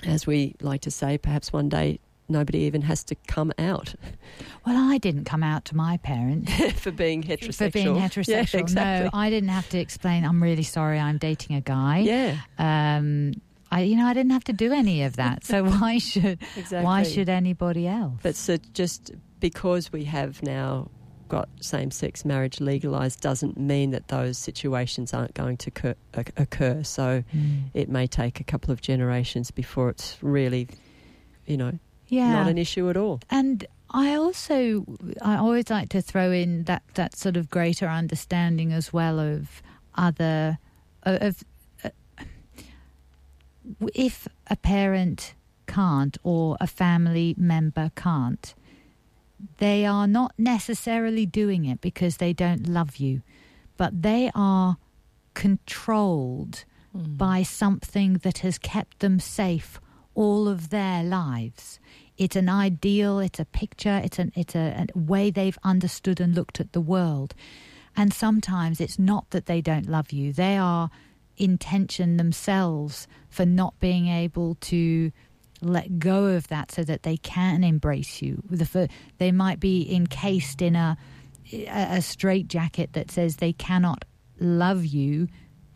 as we like to say, perhaps one day nobody even has to come out. Well, I didn't come out to my parents. For being heterosexual. Yeah, exactly. No, I didn't have to explain, I'm really sorry, I'm dating a guy. Yeah. I didn't have to do any of that. So why should anybody else? But so just because we have now got same-sex marriage legalised doesn't mean that those situations aren't going to occur. So it may take a couple of generations before it's really, you know, not an issue at all. And I always like to throw in that sort of greater understanding as well of other, if a parent can't or a family member can't, they are not necessarily doing it because they don't love you, but they are controlled by something that has kept them safe all of their lives. It's an ideal, it's a picture, it's a way they've understood and looked at the world. And sometimes it's not that they don't love you. They are in tension themselves for not being able to let go of that so that they can embrace you. They might be encased in a straitjacket that says they cannot love you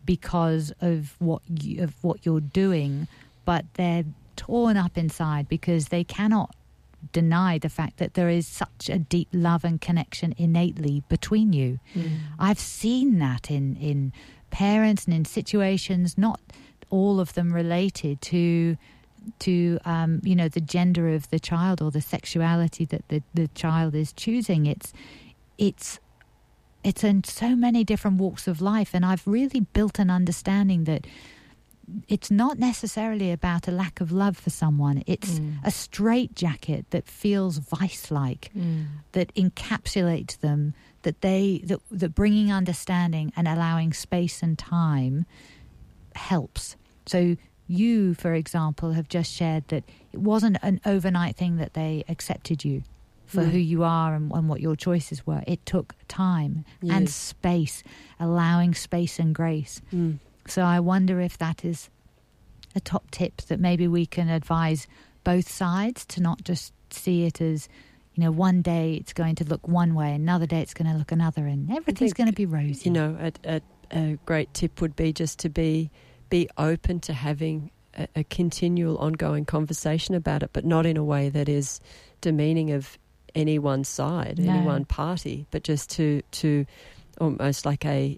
because of what you're doing, but they're torn up inside because they cannot deny the fact that there is such a deep love and connection innately between you. Mm. I've seen that in parents and in situations, not all of them related to you know, the gender of the child or the sexuality that the child is choosing. It's in so many different walks of life, and I've really built an understanding that it's not necessarily about a lack of love for someone. It's a straitjacket that feels vice-like, that encapsulates them, that bringing understanding and allowing space and time helps. So you, for example, have just shared that it wasn't an overnight thing that they accepted you for who you are and what your choices were. It took time and space, allowing space and grace. Mm. So I wonder if that is a top tip that maybe we can advise both sides, to not just see it as, you know, one day it's going to look one way, another day it's going to look another, and everything's going to be rosy. You know, a great tip would be just to be open to having a continual ongoing conversation about it, but not in a way that is demeaning of any one side, any one party, but just to almost like a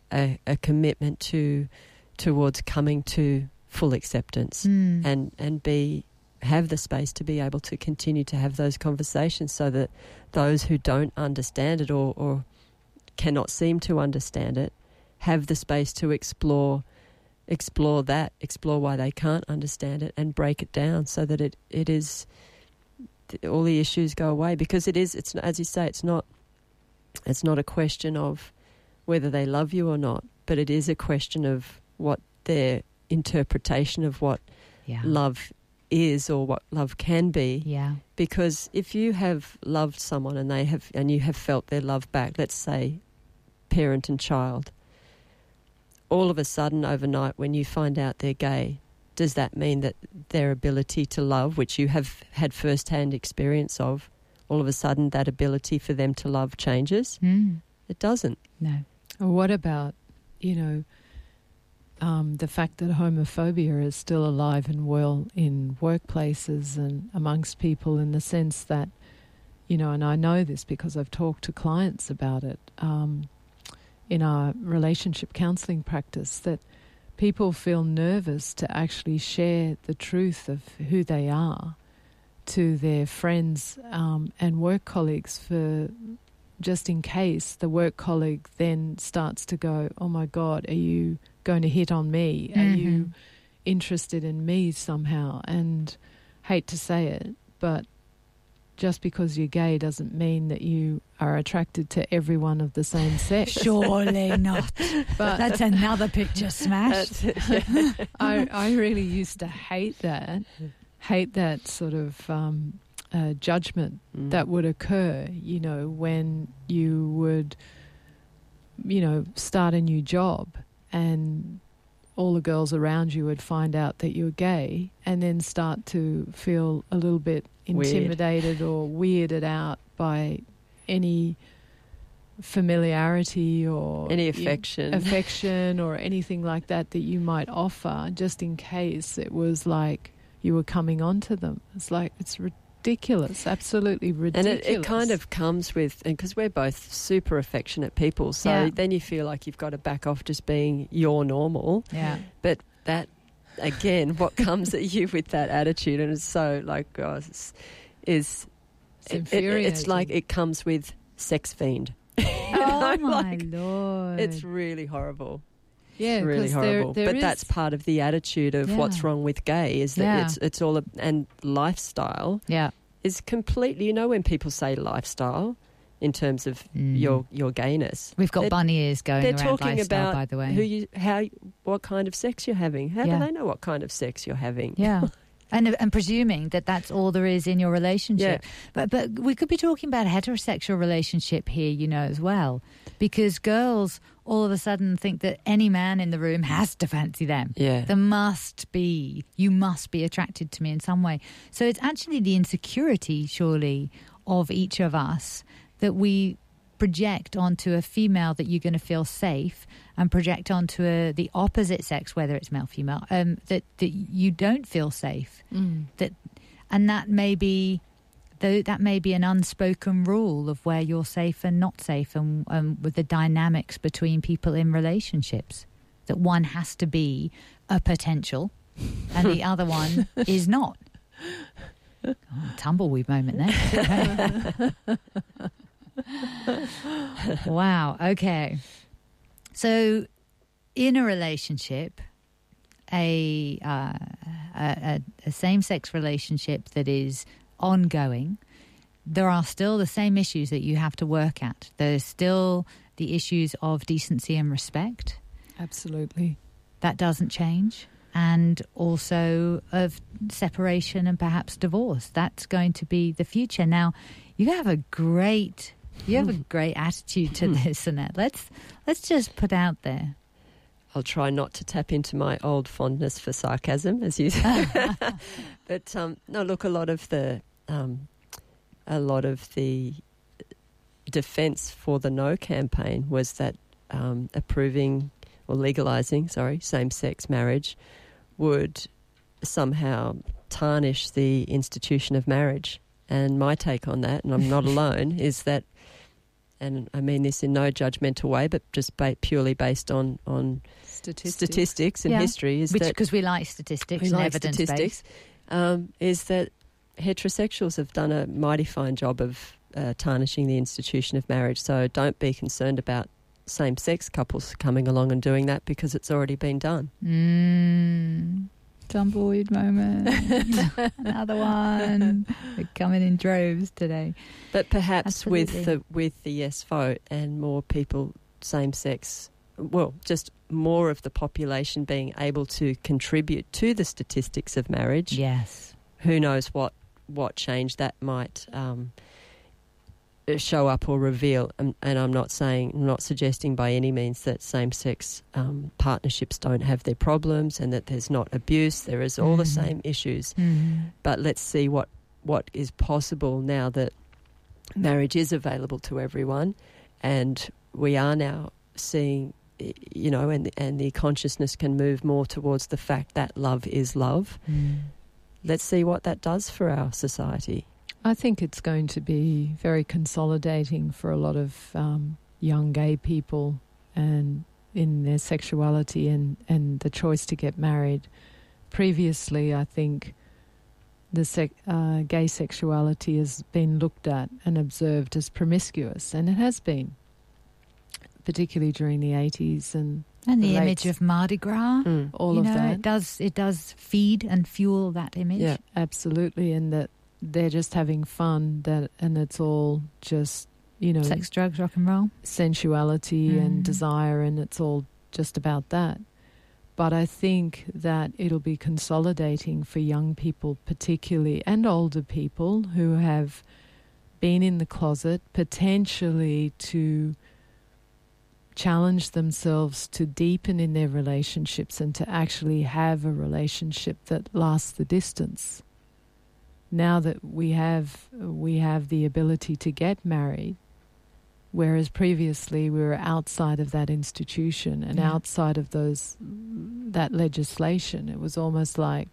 commitment towards coming to full acceptance, and have the space to be able to continue to have those conversations, so that those who don't understand it or cannot seem to understand it have the space to explore why they can't understand it, and break it down so that it is, all the issues go away. Because it's as you say, it's not a question of whether they love you or not, but it is a question of what their interpretation of what love is, or what love can be. Yeah. Because if you have loved someone and you have felt their love back, let's say parent and child, all of a sudden overnight when you find out they're gay, does that mean that their ability to love, which you have had first-hand experience of, all of a sudden that ability for them to love changes? Mm. It doesn't. No. Well, what about, you know, the fact that homophobia is still alive and well in workplaces and amongst people, in the sense that, you know, and I know this because I've talked to clients about it in our relationship counselling practice, that people feel nervous to actually share the truth of who they are to their friends and work colleagues, for just in case the work colleague then starts to go, oh my God, are you going to hit on me? Are you interested in me somehow? And hate to say it, but just because you're gay doesn't mean that you are attracted to everyone of the same sex. Surely not. But that's another picture smashed. I really used to hate that sort of judgment that would occur, you know, when you would, you know, start a new job and all the girls around you would find out that you're gay, and then start to feel a little bit intimidated or weirded out by any familiarity or any affection or anything like that you might offer, just in case it was like you were coming on to them. It's like, it's ridiculous, absolutely ridiculous. And it kind of comes with, and because we're both super affectionate people, so then you feel like you've got to back off just being your normal. Yeah. But that, again, what comes at you with that attitude, and it's so like, gosh, it's infuriating. It's like it comes with sex fiend. Oh my Lord. It's really horrible. Yeah, really horrible. But that's part of the attitude of what's wrong with gay, is that it's all and lifestyle is completely, you know, when people say lifestyle in terms of your gayness. We've got bunny ears going around lifestyle, by the way. They're talking about what kind of sex you're having. How do they know what kind of sex you're having? Yeah. And presuming that that's all there is in your relationship. Yeah. But we could be talking about a heterosexual relationship here, you know, as well, because girls all of a sudden think that any man in the room has to fancy them. Yeah. You must be attracted to me in some way. So it's actually the insecurity, surely, of each of us that we project onto a female that you're going to feel safe, and project onto the opposite sex, whether it's male, female, that you don't feel safe. Mm. That may be an unspoken rule of where you're safe and not safe, and with the dynamics between people in relationships, that one has to be a potential and the other one is not. Oh, tumbleweed moment there. Wow, okay. So in a relationship, a same-sex relationship that is ongoing, there are still the same issues that you have to work at. There's still the issues of decency and respect. Absolutely. That doesn't change. And also of separation and perhaps divorce. That's going to be the future. Now, you have a great attitude to this, Annette. Let's just put out there. I'll try not to tap into my old fondness for sarcasm, as you say. But no, look, a lot of the defence for the No campaign was that approving or legalising same-sex marriage would somehow tarnish the institution of marriage. And my take on that, and I'm not alone, is that, and I mean this in no judgmental way, but just purely based on statistics and history. Because we like statistics and evidence-based. Is that heterosexuals have done a mighty fine job of tarnishing the institution of marriage. So don't be concerned about same-sex couples coming along and doing that, because it's already been done. Mm. Tumbleweed moment. Another one. They're coming in droves today. But perhaps absolutely, with the yes vote and more people, same-sex, well, just more of the population being able to contribute to the statistics of marriage. Yes. Who knows what change that might show up or reveal. And I'm not suggesting by any means that same-sex partnerships don't have their problems and that there's not abuse. There is all the same issues. Mm. But let's see what is possible now that marriage is available to everyone, and we are now seeing, you know, and the consciousness can move more towards the fact that love is love. Mm. Let's see what that does for our society. I think it's going to be very consolidating for a lot of young gay people, and in their sexuality and the choice to get married. Previously, I think the gay sexuality has been looked at and observed as promiscuous, and it has been, particularly during the 80s and the image of Mardi Gras, all of that. It does feed and fuel that image. Yeah, absolutely, and that they're just having fun, and it's all just, you know, sex, drugs, rock and roll, sensuality and desire, and it's all just about that. But I think that it'll be consolidating for young people particularly, and older people who have been in the closet, potentially to challenge themselves to deepen in their relationships and to actually have a relationship that lasts the distance. Now that we have the ability to get married, whereas previously we were outside of that institution and outside of that legislation. It was almost like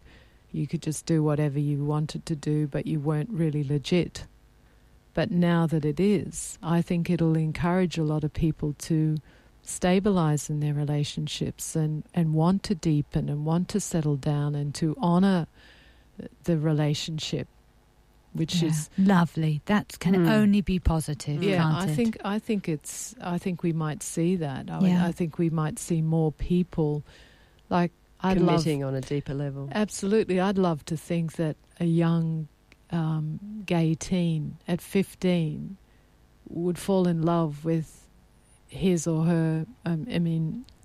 you could just do whatever you wanted to do, but you weren't really legit. But now that it is, I think it'll encourage a lot of people to stabilise in their relationships and want to deepen and want to settle down and to honour the relationship, which is lovely. That can only be positive. Yeah, can't it? I think we might see that. I think we might see more people like committing on a deeper level. Absolutely, I'd love to think that a young gay teen at 15 would fall in love with his or her.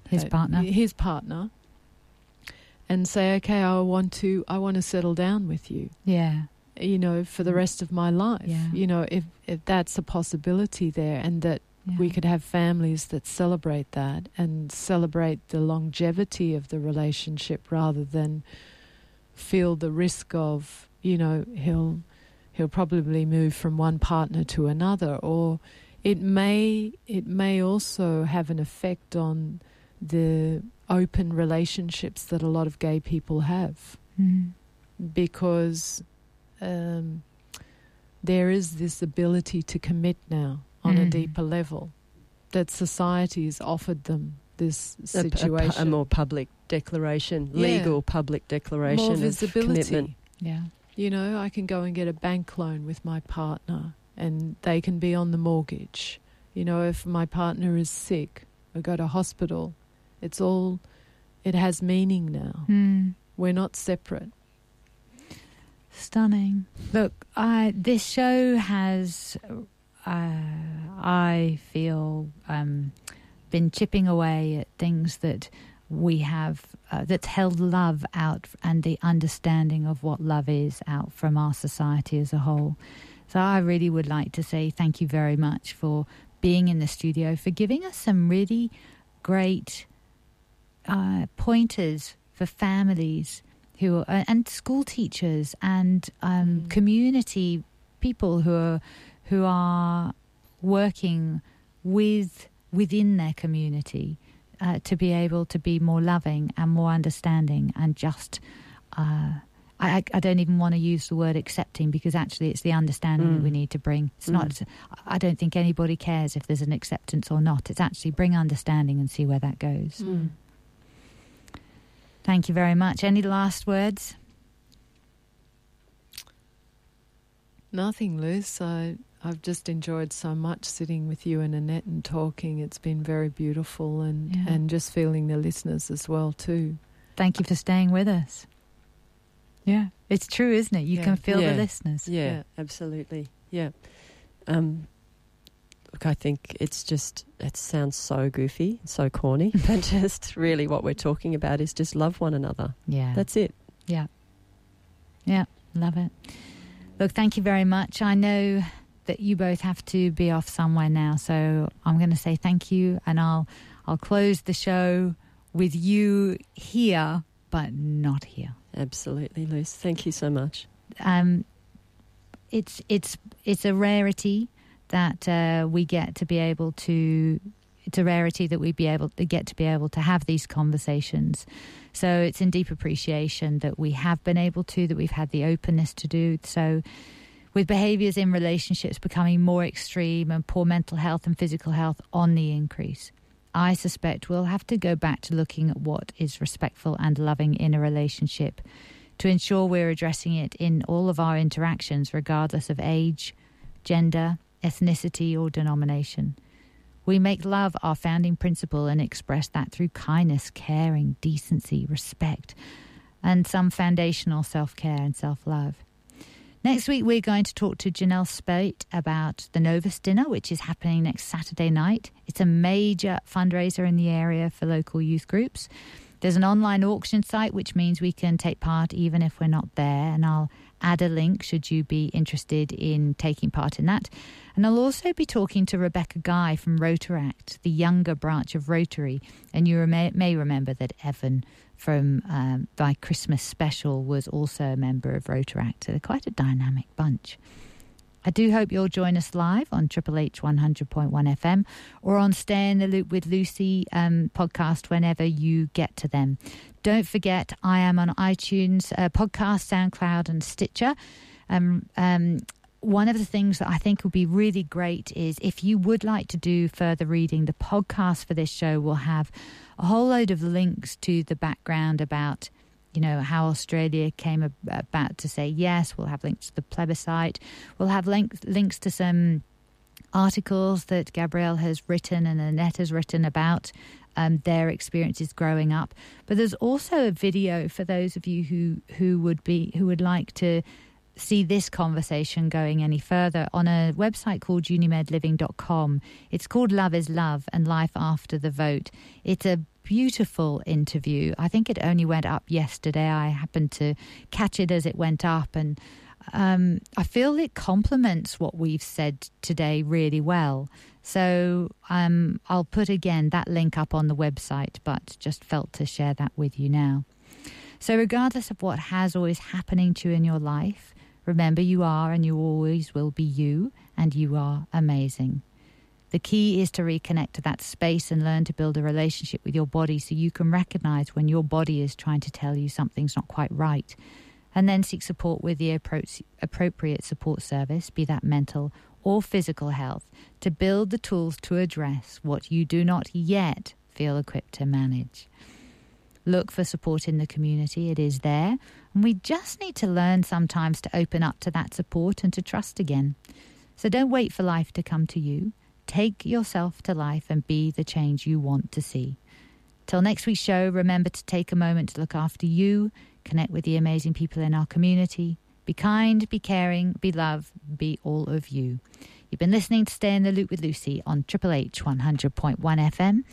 His partner. And say, okay, I want to settle down with you. Yeah. You know, for the rest of my life. Yeah. You know, if that's a possibility there, and that we could have families that celebrate that and celebrate the longevity of the relationship, rather than feel the risk of, you know, he'll probably move from one partner to another, or It may also have an effect on the open relationships that a lot of gay people have, because there is this ability to commit now on a deeper level that society has offered them, this situation. A more public declaration, legal public declaration, more visibility. Of commitment. Yeah. You know, I can go and get a bank loan with my partner and they can be on the mortgage. You know, if my partner is sick or go to hospital, it has meaning now. Mm. We're not separate. Stunning. Look, this show has, I feel, been chipping away at things that we have, that's held love out and the understanding of what love is out from our society as a whole. So I really would like to say thank you very much for being in the studio, for giving us some really great pointers for families who are, and school teachers and community people who are working within their community to be able to be more loving and more understanding and just I don't even want to use the word accepting, because actually it's the understanding that we need to bring. It's not. I don't think anybody cares if there's an acceptance or not. It's actually bring understanding and see where that goes. Mm. Thank you very much. Any last words? Nothing, Luz. I've just enjoyed so much sitting with you and Annette and talking. It's been very beautiful and just feeling the listeners as well too. Thank you for staying with us. Yeah, it's true, isn't it? You can feel the listeners. Yeah, absolutely. Yeah. Look, I think it's just, it sounds so goofy, so corny, but just really what we're talking about is just love one another. Yeah. That's it. Yeah. Yeah, love it. Look, thank you very much. I know that you both have to be off somewhere now, so I'm going to say thank you, and I'll close the show with you here, but not here. Absolutely, Luz. Thank you so much. It's a rarity that we get to be able to. It's a rarity that we get to be able to have these conversations. So it's in deep appreciation that we have been able to, that we've had the openness to do so. With behaviours in relationships becoming more extreme and poor mental health and physical health on the increase, I suspect we'll have to go back to looking at what is respectful and loving in a relationship to ensure we're addressing it in all of our interactions, regardless of age, gender, ethnicity or denomination. We make love our founding principle and express that through kindness, caring, decency, respect, and some foundational self-care and self-love. Next week, we're going to talk to Janelle Spate about the Novus Dinner, which is happening next Saturday night. It's a major fundraiser in the area for local youth groups. There's an online auction site, which means we can take part even if we're not there. And I'll add a link should you be interested in taking part in that. And I'll also be talking to Rebecca Guy from Rotaract, the younger branch of Rotary. And you may remember that Evan from my Christmas special was also a member of Rotaract. So they're quite a dynamic bunch. I do hope you'll join us live on Triple H 100.1 FM or on Stay in the Loop with Lucy podcast whenever you get to them. Don't forget, I am on iTunes, Podcast, SoundCloud and Stitcher. One of the things that I think would be really great is if you would like to do further reading, the podcast for this show will have a whole load of links to the background about, you know, how Australia came about to say yes. We'll have links to the plebiscite. We'll have links to some articles that Gabrielle has written and Annette has written about their experiences growing up. But there's also a video for those of you who would like to see this conversation going any further on a website called unimedliving.com. It's called Love is Love and Life After the Vote. It's a beautiful interview. I think it only went up yesterday. I happened to catch it as it went up, and I feel it complements what we've said today really well. So I'll put again that link up on the website, but just felt to share that with you now. So regardless of what has always happening to you in your life, remember you are and you always will be you, and you are amazing. The key is to reconnect to that space and learn to build a relationship with your body so you can recognize when your body is trying to tell you something's not quite right. And then seek support with the appropriate support service, be that mental or physical health, to build the tools to address what you do not yet feel equipped to manage. Look for support in the community. It is there. And we just need to learn sometimes to open up to that support and to trust again. So don't wait for life to come to you. Take yourself to life and be the change you want to see. Till next week's show, remember to take a moment to look after you, connect with the amazing people in our community. Be kind, be caring, be love, be all of you. You've been listening to Stay in the Loop with Lucy on Triple H 100.1 FM.